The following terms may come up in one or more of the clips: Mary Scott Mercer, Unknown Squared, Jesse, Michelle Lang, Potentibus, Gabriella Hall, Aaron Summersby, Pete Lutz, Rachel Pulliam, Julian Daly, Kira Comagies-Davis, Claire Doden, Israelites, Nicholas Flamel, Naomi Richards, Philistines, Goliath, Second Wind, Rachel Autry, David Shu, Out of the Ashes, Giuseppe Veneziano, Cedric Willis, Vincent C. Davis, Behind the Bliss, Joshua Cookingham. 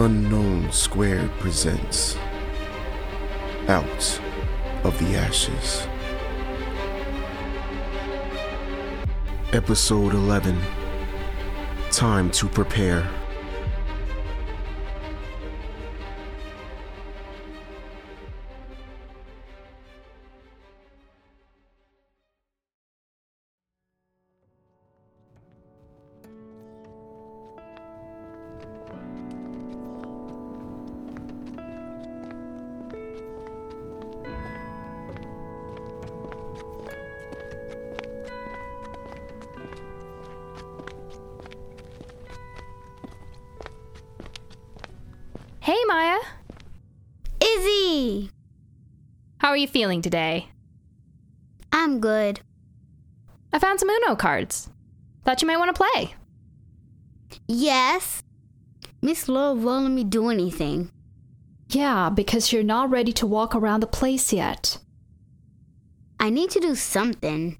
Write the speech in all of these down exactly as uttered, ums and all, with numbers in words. Unknown Squared presents Out of the Ashes. Episode eleven, Time to Prepare. Hey, Maya. Izzy! How are you feeling today? I'm good. I found some Uno cards. Thought you might want to play. Yes. Miss Lord won't let me do anything. Yeah, because you're not ready to walk around the place yet. I need to do something.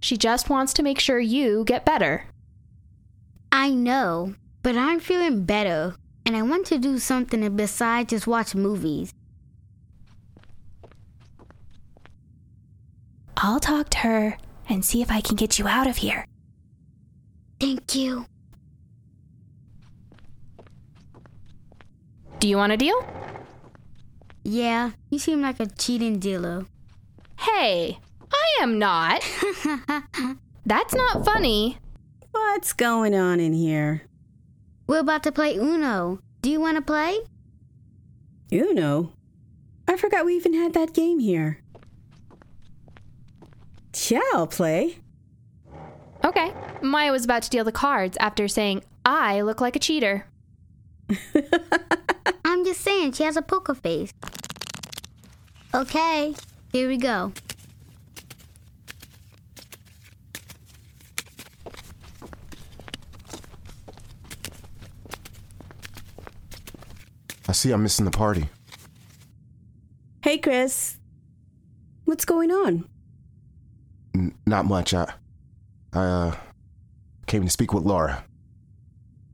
She just wants to make sure you get better. I know, but I'm feeling better. And I want to do something besides just watch movies. I'll talk to her and see if I can get you out of here. Thank you. Do you want a deal? Yeah, you seem like a cheating dealer. Hey, I am not. That's not funny. What's going on in here? We're about to play Uno. Do you want to play? Uno? I forgot we even had that game here. Yeah, I'll play. Okay. Maya was about to deal the cards after saying, I look like a cheater. I'm just saying, she has a poker face. Okay, here we go. I see I'm missing the party. Hey, Chris. What's going on? N- not much. I, I uh, came to speak with Laura.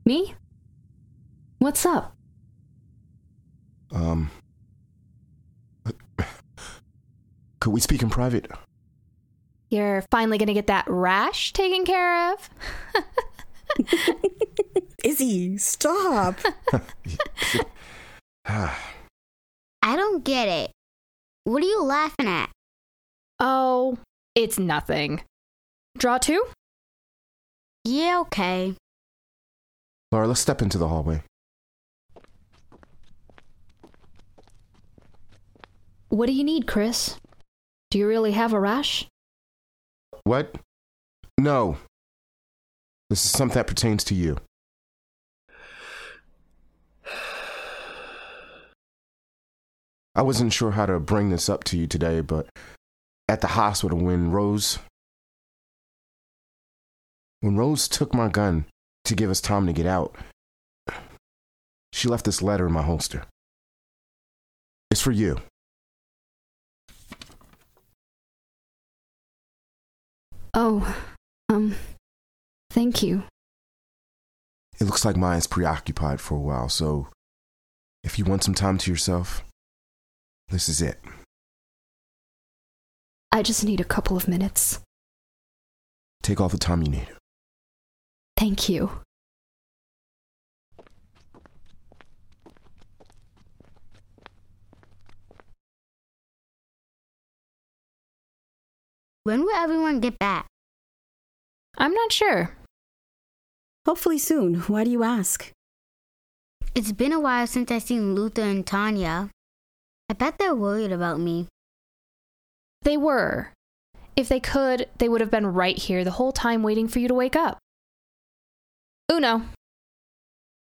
Me? What's up? Um, could we speak in private? You're finally going to get that rash taken care of? Izzy, stop. I don't get it. What are you laughing at? Oh, it's nothing. Draw two? Yeah, okay. Laura, let's step into the hallway. What do you need, Chris? Do you really have a rash? What? No. This is something that pertains to you. I wasn't sure how to bring this up to you today, but at the hospital when Rose... When Rose took my gun to give us time to get out, she left this letter in my holster. It's for you. Oh, um, thank you. It looks like Maya's preoccupied for a while, so if you want some time to yourself... This is it. I just need a couple of minutes. Take all the time you need. Thank you. When will everyone get back? I'm not sure. Hopefully soon. Why do you ask? It's been a while since I've seen Luther and Tanya. I bet they're worried about me. They were. If they could, they would have been right here the whole time waiting for you to wake up. Uno.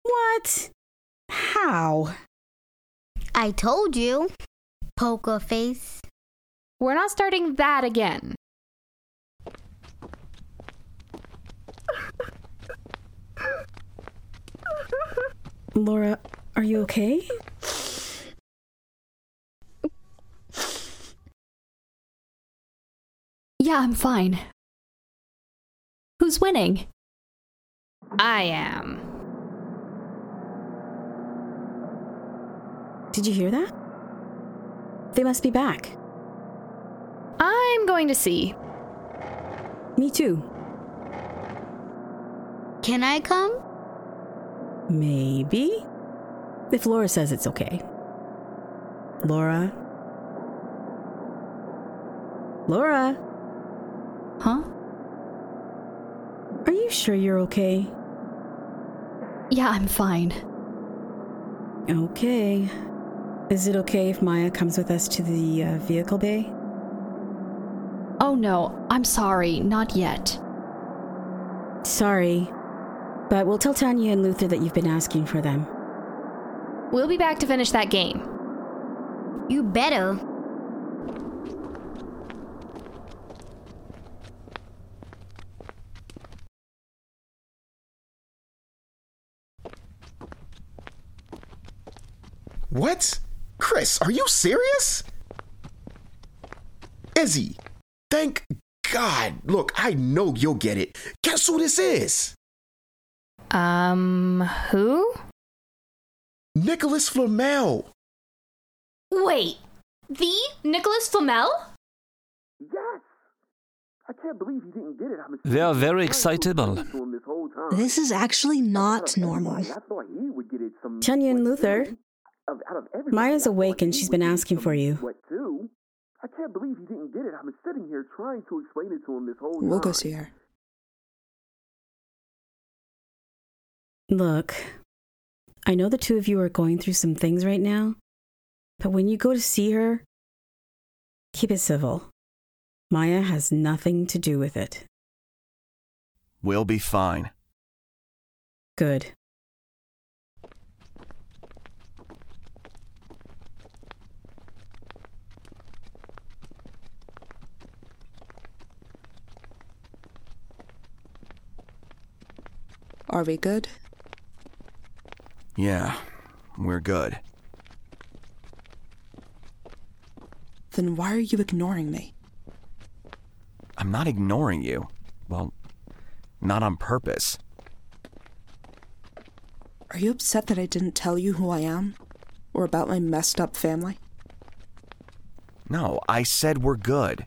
What? How? I told you. Poker face. We're not starting that again. Laura, are you okay? Yeah, I'm fine. Who's winning? I am. Did you hear that? They must be back. I'm going to see. Me too. Can I come? Maybe. If Laura says it's okay. Laura? Laura? Huh? Are you sure you're okay? Yeah, I'm fine. Okay. Is it okay if Maya comes with us to the uh, vehicle bay? Oh no, I'm sorry, not yet. Sorry. But we'll tell Tanya and Luther that you've been asking for them. We'll be back to finish that game. You better. What? Chris, are you serious? Izzy, thank God. Look, I know you'll get it. Guess who this is? Um, who? Nicholas Flamel. Wait, the Nicholas Flamel? Yes. I can't believe he didn't get it. I'm they are very excitable. This is actually not normal. Tanya and Luther. Maya's awake and she's been asking for you. I can't believe he didn't get it. I've been sitting here trying to explain it to him this whole time. We'll go see her. Look, I know the two of you are going through some things right now, but when you go to see her, keep it civil. Maya has nothing to do with it. We'll be fine. Good. Are we good? Yeah, we're good. Then why are you ignoring me? I'm not ignoring you. Well, not on purpose. Are you upset that I didn't tell you who I am? Or about my messed up family? No, I said we're good.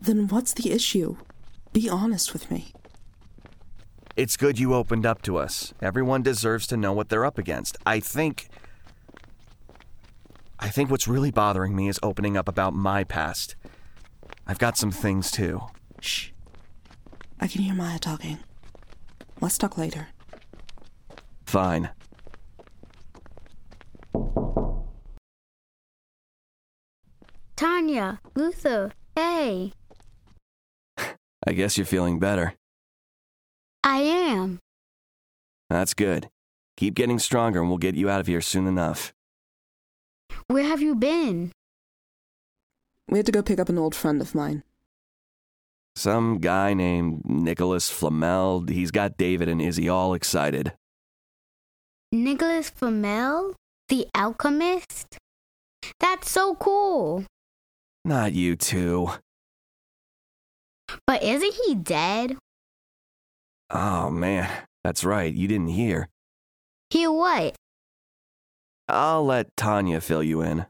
Then what's the issue? Be honest with me. It's good you opened up to us. Everyone deserves to know what they're up against. I think... I think what's really bothering me is opening up about my past. I've got some things, too. Shh. I can hear Maya talking. Let's talk later. Fine. Tanya, Luther, hey. I guess you're feeling better. I am. That's good. Keep getting stronger and we'll get you out of here soon enough. Where have you been? We had to go pick up an old friend of mine. Some guy named Nicholas Flamel. He's got David and Izzy all excited. Nicholas Flamel? The alchemist? That's so cool. Not you two. But isn't he dead? Oh, man. That's right. You didn't hear. Hear what? I'll let Tanya fill you in.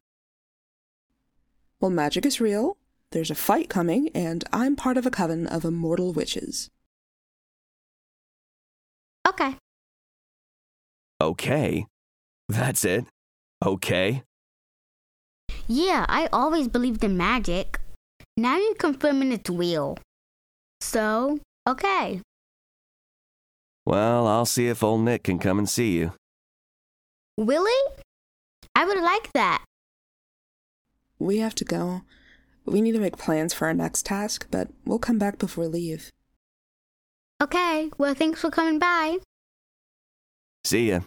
Well, magic is real. There's a fight coming, and I'm part of a coven of immortal witches. Okay. Okay? That's it? Okay? Yeah, I always believed in magic. Now you're confirming it's real. So, okay. Well, I'll see if old Nick can come and see you. Really? I would like that. We have to go. We need to make plans for our next task, but we'll come back before leave. Okay, well, thanks for coming by. See ya.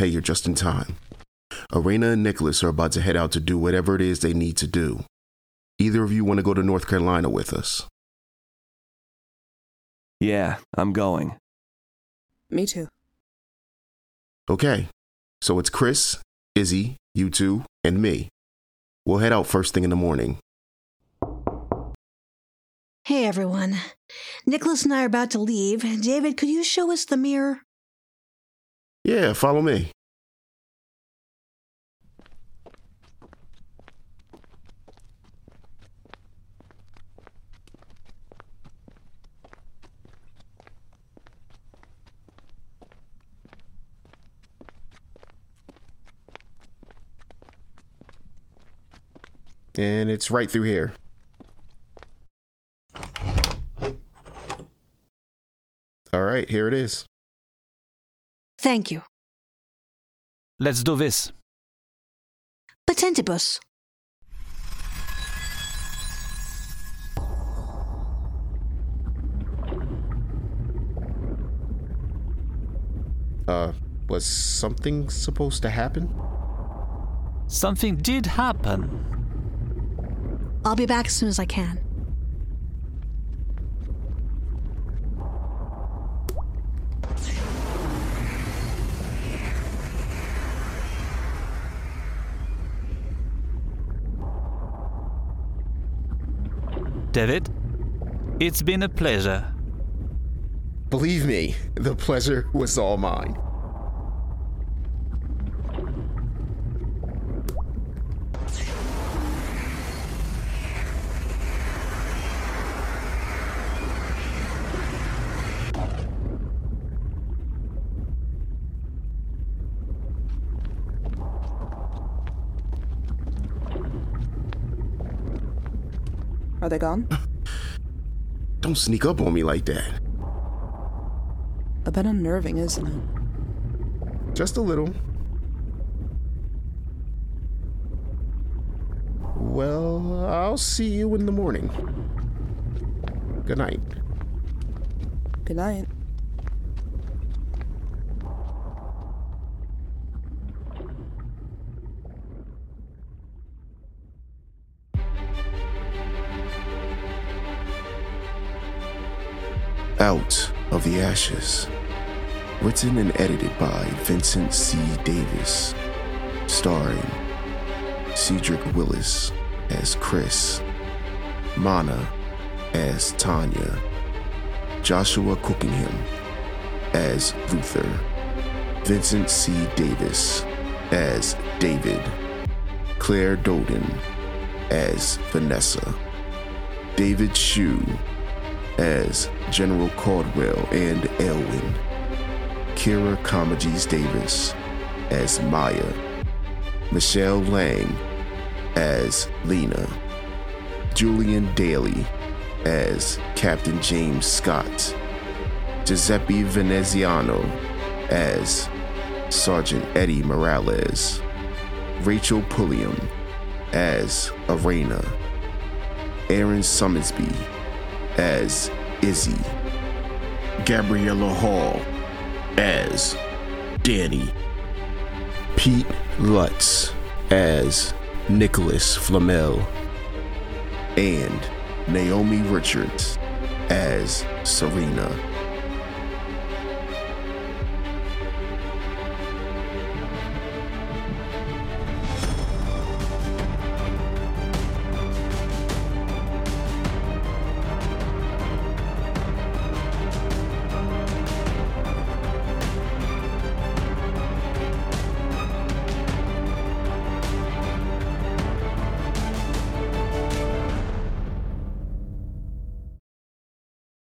Hey, you're just in time. Arena and Nicholas are about to head out to do whatever it is they need to do. Either of you want to go to North Carolina with us? Yeah, I'm going. Me too. Okay, so it's Chris, Izzy, you two, and me. We'll head out first thing in the morning. Hey, everyone. Nicholas and I are about to leave. David, could you show us the mirror? Yeah, follow me. And it's right through here. All right, here it is. Thank you. Let's do this. Potentibus. Uh, was something supposed to happen? Something did happen. I'll be back as soon as I can. David, it's been a pleasure. Believe me, the pleasure was all mine. Are they gone? Don't sneak up on me like that. A bit unnerving, isn't it? Just a little. Well, I'll see you in the morning. Good night. Good night. Out of the Ashes, written and edited by Vincent C. Davis, starring Cedric Willis as Chris, Mana as Tanya, Joshua Cookingham as Luther, Vincent C. Davis as David, Claire Doden as Vanessa, David Shu as General Caldwell and Elwin, Kira Comagies-Davis as Maya, Michelle Lang as Lena, Julian Daly as Captain James Scott, Giuseppe Veneziano as Sergeant Eddie Morales, Rachel Pulliam as Arena, Aaron Summersby as Izzy, Gabriella Hall as Danny, Pete Lutz as Nicholas Flamel, and Naomi Richards as Serena.